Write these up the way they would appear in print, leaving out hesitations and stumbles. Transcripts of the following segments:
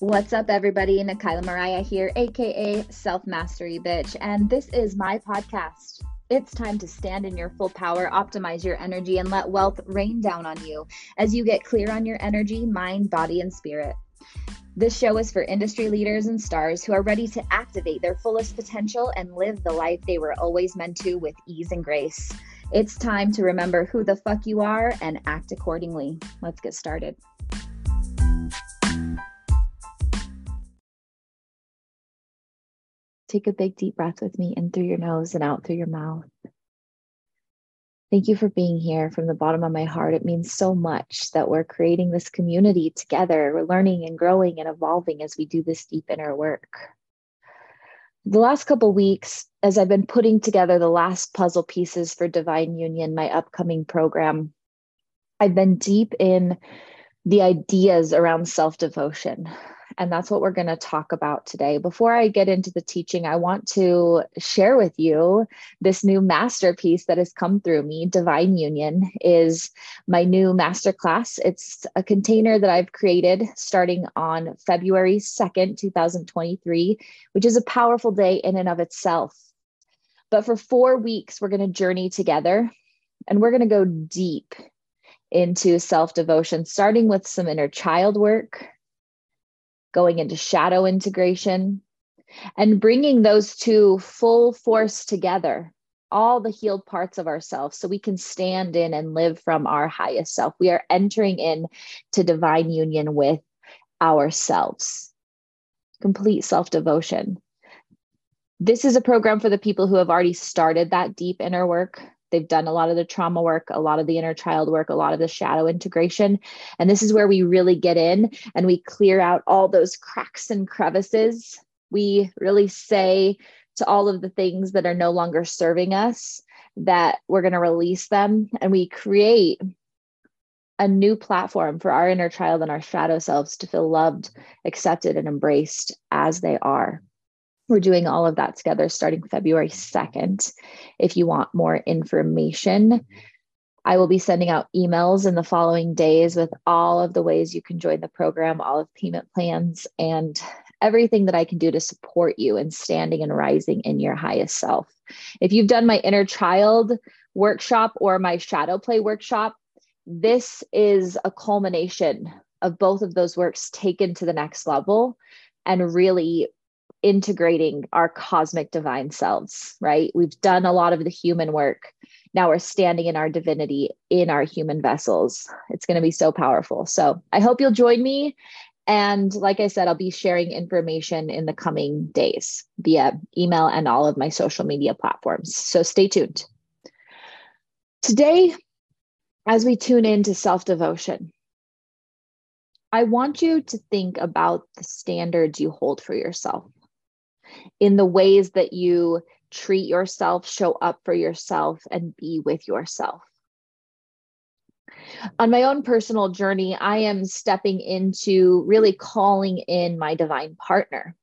What's up, everybody? Nakayla Mariah here, aka Self Mastery Bitch, and this is my podcast. It's time to stand in your full power, optimize your energy, and let wealth rain down on you as you get clear on your energy, mind, body, and spirit. This show is for industry leaders and stars who are ready to activate their fullest potential and live the life they were always meant to with ease and grace. It's time to remember who the fuck you are and act accordingly. Let's get started. Take a big deep breath with me in through your nose and out through your mouth. Thank you for being here from the bottom of my heart. It means so much that we're creating this community together. We're learning and growing and evolving as we do this deep inner work. The last couple of weeks, as I've been putting together the last puzzle pieces for Divine Union, my upcoming program, I've been deep in the ideas around self-devotion. And that's what we're going to talk about today. Before I get into the teaching, I want to share with you this new masterpiece that has come through me. Divine Union is my new masterclass. It's a container that I've created starting on February 2nd, 2023, which is a powerful day in and of itself. But for 4 weeks, we're going to journey together and we're going to go deep into self-devotion, starting with some inner child work, going into shadow integration, and bringing those two full force together, all the healed parts of ourselves, so we can stand in and live from our highest self. We are entering in to divine union with ourselves, complete self-devotion. This is a program for the people who have already started that deep inner work. They've done a lot of the trauma work, a lot of the inner child work, a lot of the shadow integration. And this is where we really get in and we clear out all those cracks and crevices. We really say to all of the things that are no longer serving us that we're going to release them. And we create a new platform for our inner child and our shadow selves to feel loved, accepted, and embraced as they are. We're doing all of that together starting February 2nd. If you want more information, I will be sending out emails in the following days with all of the ways you can join the program, all of payment plans, and everything that I can do to support you in standing and rising in your highest self. If you've done my inner child workshop or my shadow play workshop, this is a culmination of both of those works taken to the next level and really integrating our cosmic divine selves, right? We've done a lot of the human work. Now we're standing in our divinity, in our human vessels. It's going to be so powerful. So I hope you'll join me. And like I said, I'll be sharing information in the coming days via email and all of my social media platforms. So stay tuned. Today, as we tune into self-devotion, I want you to think about the standards you hold for yourself, in the ways that you treat yourself, show up for yourself, and be with yourself. On my own personal journey, I am stepping into really calling in my divine partner.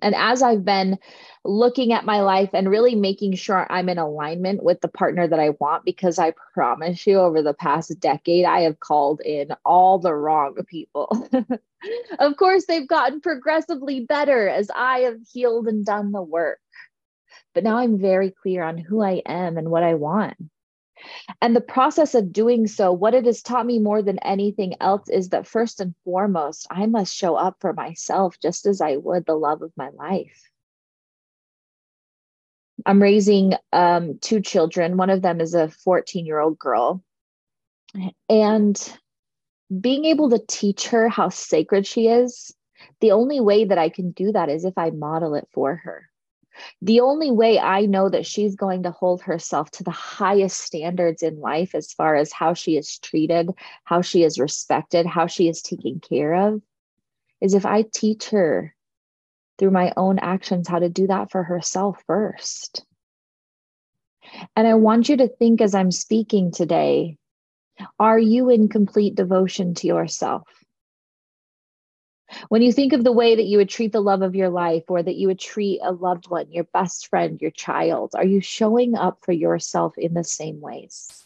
And as I've been looking at my life and really making sure I'm in alignment with the partner that I want, because I promise you over the past decade, I have called in all the wrong people. Of course, they've gotten progressively better as I have healed and done the work. But now I'm very clear on who I am and what I want. And the process of doing so, what it has taught me more than anything else is that first and foremost, I must show up for myself just as I would the love of my life. I'm raising two children. One of them is a 14-year-old girl. And being able to teach her how sacred she is, the only way that I can do that is if I model it for her. The only way I know that she's going to hold herself to the highest standards in life as far as how she is treated, how she is respected, how she is taken care of, is if I teach her through my own actions how to do that for herself first. And I want you to think as I'm speaking today, are you in complete devotion to yourself? When you think of the way that you would treat the love of your life or that you would treat a loved one, your best friend, your child, are you showing up for yourself in the same ways?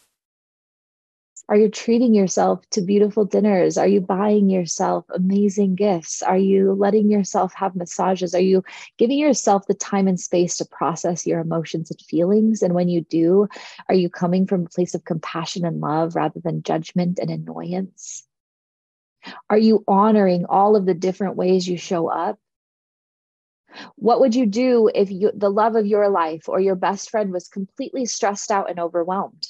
Are you treating yourself to beautiful dinners? Are you buying yourself amazing gifts? Are you letting yourself have massages? Are you giving yourself the time and space to process your emotions and feelings? And when you do, are you coming from a place of compassion and love rather than judgment and annoyance? Are you honoring all of the different ways you show up? What would you do if the love of your life or your best friend was completely stressed out and overwhelmed?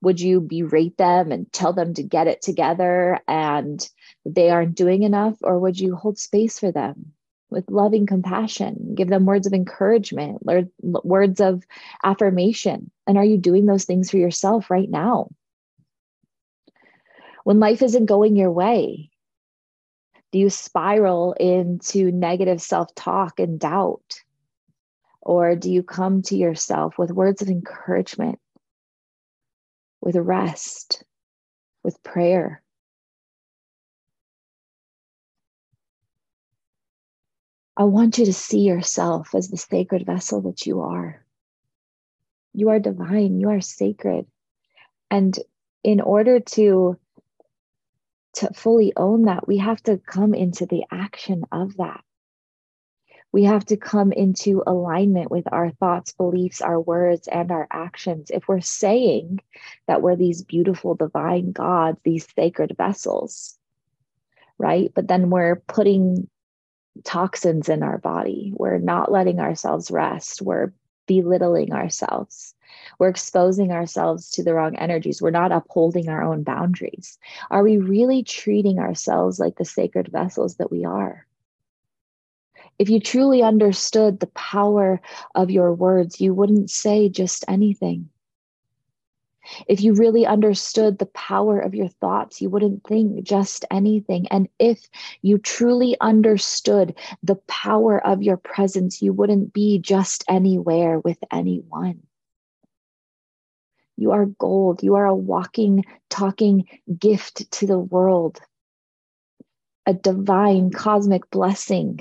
Would you berate them and tell them to get it together and they aren't doing enough? Or would you hold space for them with loving compassion, give them words of encouragement, words of affirmation? And are you doing those things for yourself right now? When life isn't going your way, do you spiral into negative self-talk and doubt? Or do you come to yourself with words of encouragement, with rest, with prayer? I want you to see yourself as the sacred vessel that you are. You are divine, you are sacred. And in order to fully own that, we have to come into the action of that. We have to come into alignment with our thoughts, beliefs, our words, and our actions. If we're saying that we're these beautiful divine gods, these sacred vessels, right? But then we're putting toxins in our body. We're not letting ourselves rest. We're belittling ourselves. We're exposing ourselves to the wrong energies. We're not upholding our own boundaries. Are we really treating ourselves like the sacred vessels that we are? If you truly understood the power of your words, you wouldn't say just anything. If you really understood the power of your thoughts, you wouldn't think just anything. And if you truly understood the power of your presence, you wouldn't be just anywhere with anyone. You are gold. You are a walking, talking gift to the world, a divine cosmic blessing,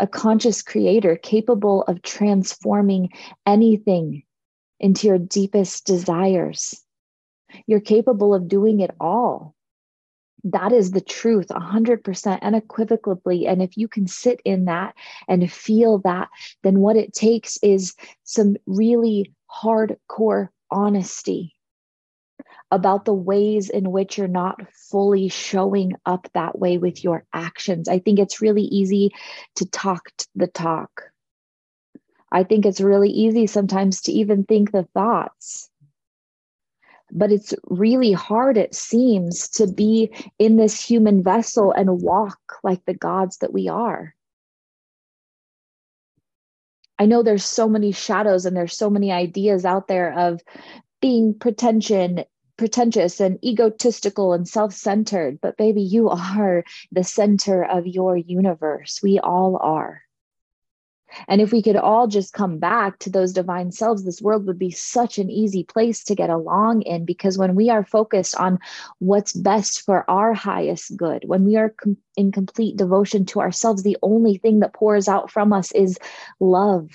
a conscious creator capable of transforming anything into your deepest desires. You're capable of doing it all. That is the truth, 100% unequivocally. And if you can sit in that and feel that, then what it takes is some really hardcore honesty about the ways in which you're not fully showing up that way with your actions. I think it's really easy to talk the talk. I think it's really easy sometimes to even think the thoughts. But it's really hard, it seems, to be in this human vessel and walk like the gods that we are. I know there's so many shadows and there's so many ideas out there of being pretentious and egotistical and self-centered, but baby, you are the center of your universe. We all are. And if we could all just come back to those divine selves, this world would be such an easy place to get along in, because when we are focused on what's best for our highest good, when we are in complete devotion to ourselves, the only thing that pours out from us is love.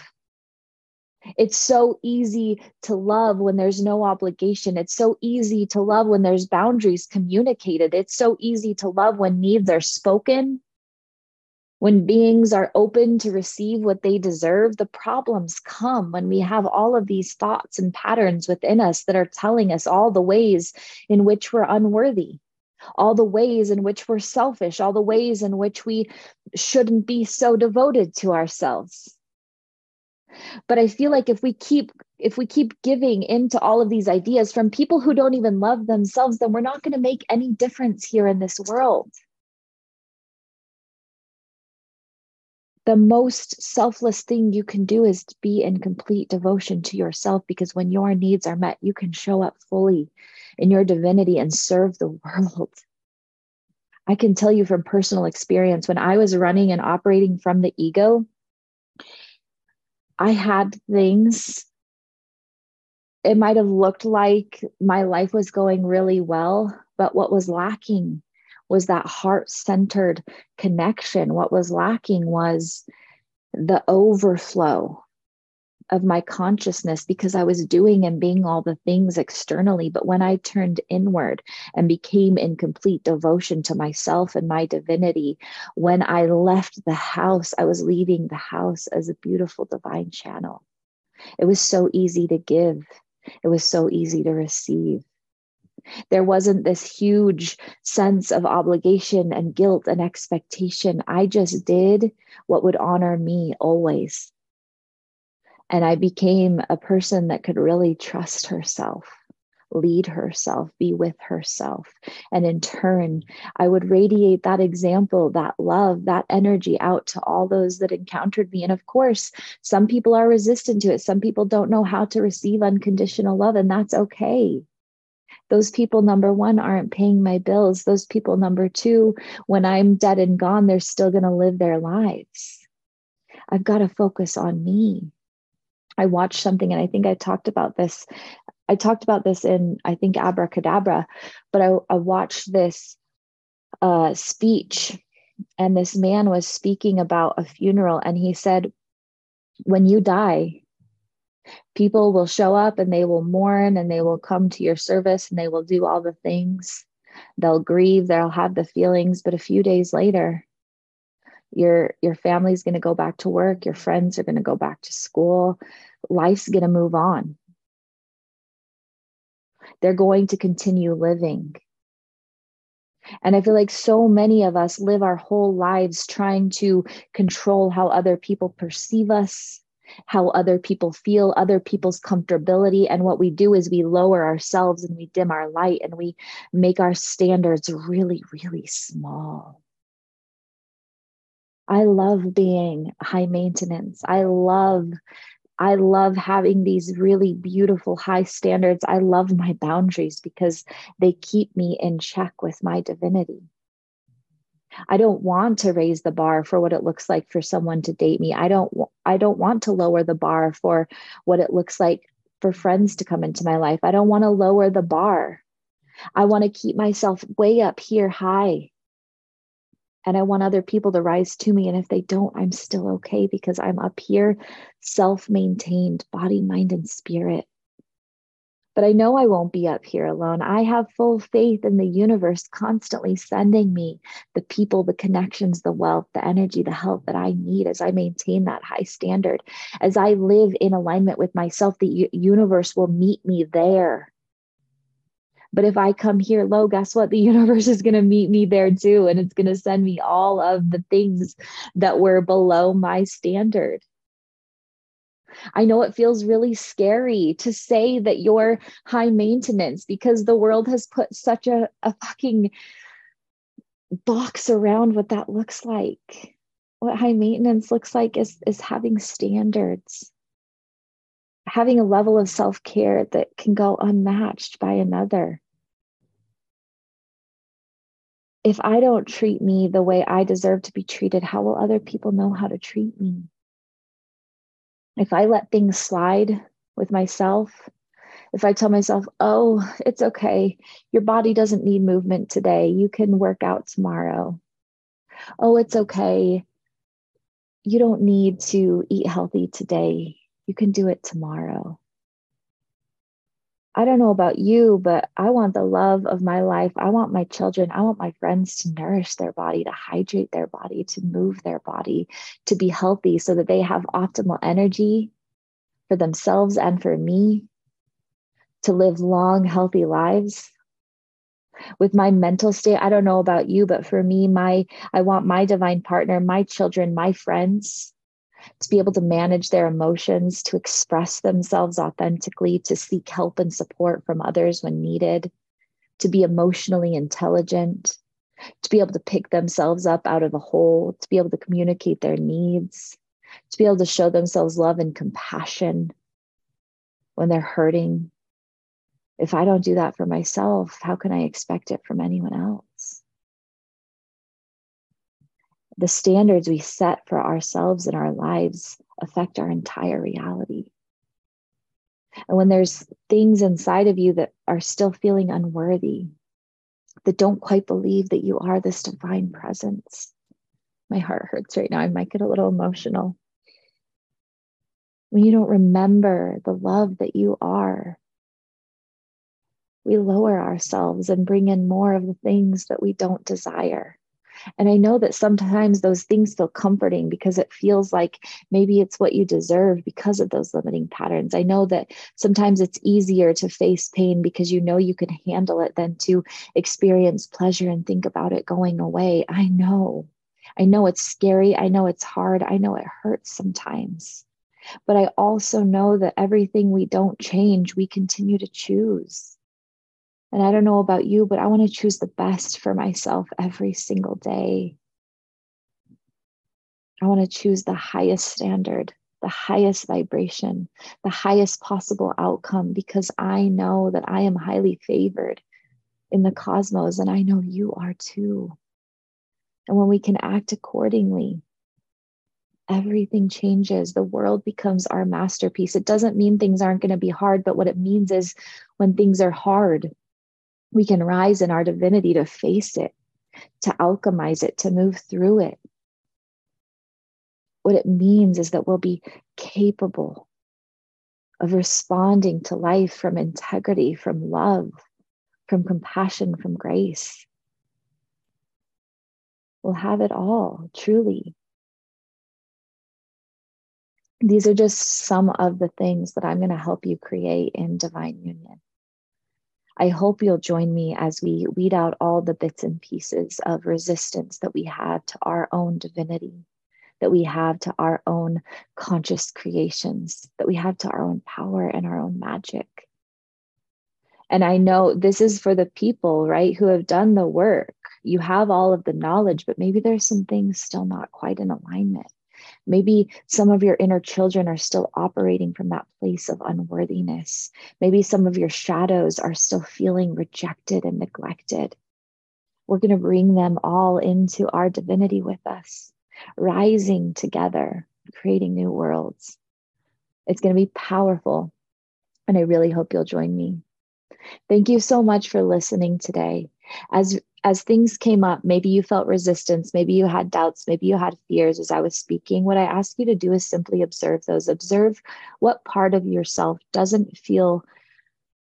It's so easy to love when there's no obligation. It's so easy to love when there's boundaries communicated. It's so easy to love when needs are spoken, when beings are open to receive what they deserve. The problems come when we have all of these thoughts and patterns within us that are telling us all the ways in which we're unworthy, all the ways in which we're selfish, all the ways in which we shouldn't be so devoted to ourselves. But I feel like if we keep giving into all of these ideas from people who don't even love themselves, then we're not going to make any difference here in this world. The most selfless thing you can do is to be in complete devotion to yourself, because when your needs are met, you can show up fully in your divinity and serve the world. I can tell you from personal experience, when I was running and operating from the ego, I had things. It might have looked like my life was going really well, but what was lacking was that heart-centered connection. What was lacking was the overflow of my consciousness because I was doing and being all the things externally. But when I turned inward and became in complete devotion to myself and my divinity, when I left the house, I was leaving the house as a beautiful divine channel. It was so easy to give. It was so easy to receive. There wasn't this huge sense of obligation and guilt and expectation. I just did what would honor me always. And I became a person that could really trust herself, lead herself, be with herself. And in turn, I would radiate that example, that love, that energy out to all those that encountered me. And of course, some people are resistant to it. Some people don't know how to receive unconditional love, and that's okay. Those people, number one, aren't paying my bills. Those people, number two, when I'm dead and gone, they're still going to live their lives. I've got to focus on me. I watched something, and I think I talked about this. I talked about this in, I think, Abracadabra, but I watched this speech, and this man was speaking about a funeral, and he said, when you die, people will show up and they will mourn and they will come to your service and they will do all the things. They'll grieve, they'll have the feelings, but a few days later, your family's going to go back to work. Your friends are going to go back to school. Life's going to move on. They're going to continue living. And I feel like so many of us live our whole lives trying to control how other people perceive us, how other people feel, other people's comfortability. And what we do is we lower ourselves and we dim our light and we make our standards really, really small. I love being high maintenance. I love having these really beautiful high standards. I love my boundaries because they keep me in check with my divinity. I don't want to raise the bar for what it looks like for someone to date me. I don't want to lower the bar for what it looks like for friends to come into my life. I don't want to lower the bar. I want to keep myself way up here high. And I want other people to rise to me. And if they don't, I'm still okay because I'm up here, self-maintained, body, mind, and spirit. But I know I won't be up here alone. I have full faith in the universe constantly sending me the people, the connections, the wealth, the energy, the health that I need as I maintain that high standard. As I live in alignment with myself, the universe will meet me there. But if I come here low, guess what? The universe is going to meet me there too. And it's going to send me all of the things that were below my standard. I know it feels really scary to say that you're high maintenance because the world has put such a fucking box around what that looks like. What high maintenance looks like is having standards. Having a level of self-care that can go unmatched by another. If I don't treat me the way I deserve to be treated, how will other people know how to treat me? If I let things slide with myself, if I tell myself, oh, it's okay, your body doesn't need movement today, you can work out tomorrow. Oh, it's okay, you don't need to eat healthy today. You can do it tomorrow. I don't know about you, but I want the love of my life. I want my children. I want my friends to nourish their body, to hydrate their body, to move their body, to be healthy so that they have optimal energy for themselves and for me to live long, healthy lives. With my mental state, I don't know about you, but for me, I want my divine partner, my children, my friends to be able to manage their emotions, to express themselves authentically, to seek help and support from others when needed, to be emotionally intelligent, to be able to pick themselves up out of a hole, to be able to communicate their needs, to be able to show themselves love and compassion when they're hurting. If I don't do that for myself, how can I expect it from anyone else? The standards we set for ourselves and our lives affect our entire reality. And when there's things inside of you that are still feeling unworthy, that don't quite believe that you are this divine presence. My heart hurts right now. I might get a little emotional. when you don't remember the love that you are, we lower ourselves and bring in more of the things that we don't desire. And I know that sometimes those things feel comforting because it feels like maybe it's what you deserve because of those limiting patterns. I know that sometimes it's easier to face pain because you know you can handle it than to experience pleasure and think about it going away. I know it's scary. I know it's hard. I know it hurts sometimes. But I also know that everything we don't change, we continue to choose. And I don't know about you, but I want to choose the best for myself every single day. I want to choose the highest standard, the highest vibration, the highest possible outcome, because I know that I am highly favored in the cosmos, and I know you are too. And when we can act accordingly, everything changes. The world becomes our masterpiece. It doesn't mean things aren't going to be hard, but what it means is when things are hard, we can rise in our divinity to face it, to alchemize it, to move through it. What it means is that we'll be capable of responding to life from integrity, from love, from compassion, from grace. We'll have it all, truly. These are just some of the things that I'm going to help you create in Divine Union. I hope you'll join me as we weed out all the bits and pieces of resistance that we have to our own divinity, that we have to our own conscious creations, that we have to our own power and our own magic. And I know this is for the people, right, who have done the work. You have all of the knowledge, but maybe there's some things still not quite in alignment. Maybe some of your inner children are still operating from that place of unworthiness. Maybe some of your shadows are still feeling rejected and neglected. We're going to bring them all into our divinity with us, rising together, creating new worlds. It's going to be powerful, and I really hope you'll join me. Thank you so much for listening today. As things came up, maybe you felt resistance, maybe you had doubts, maybe you had fears as I was speaking. What I ask you to do is simply observe those. Observe what part of yourself doesn't feel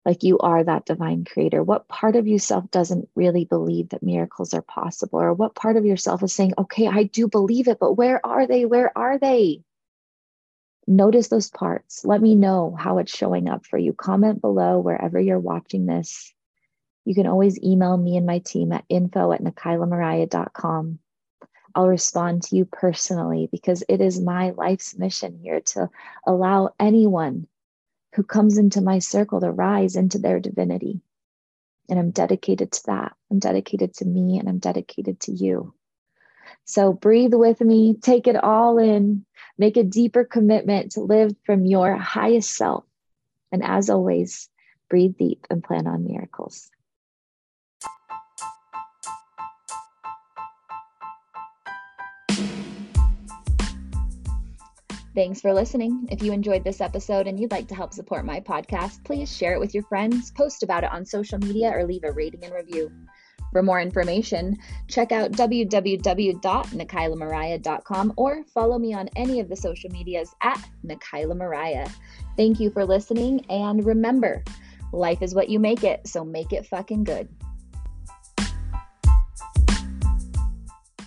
like you are that divine creator. What part of yourself doesn't really believe that miracles are possible? Or what part of yourself is saying, okay, I do believe it, but where are they? Where are they? Notice those parts. Let me know how it's showing up for you. Comment below wherever you're watching this. You can always email me and my team at info@nakaylamaria.com. I'll respond to you personally because it is my life's mission here to allow anyone who comes into my circle to rise into their divinity. And I'm dedicated to that. I'm dedicated to me, and I'm dedicated to you. So breathe with me, take it all in, make a deeper commitment to live from your highest self. And as always, breathe deep and plan on miracles. Thanks for listening. If you enjoyed this episode and you'd like to help support my podcast, please share it with your friends, post about it on social media, or leave a rating and review. For more information, check out www.nakaylamaria.com or follow me on any of the social medias at Nakayla Mariah. Thank you for listening, and remember, life is what you make it, so make it fucking good.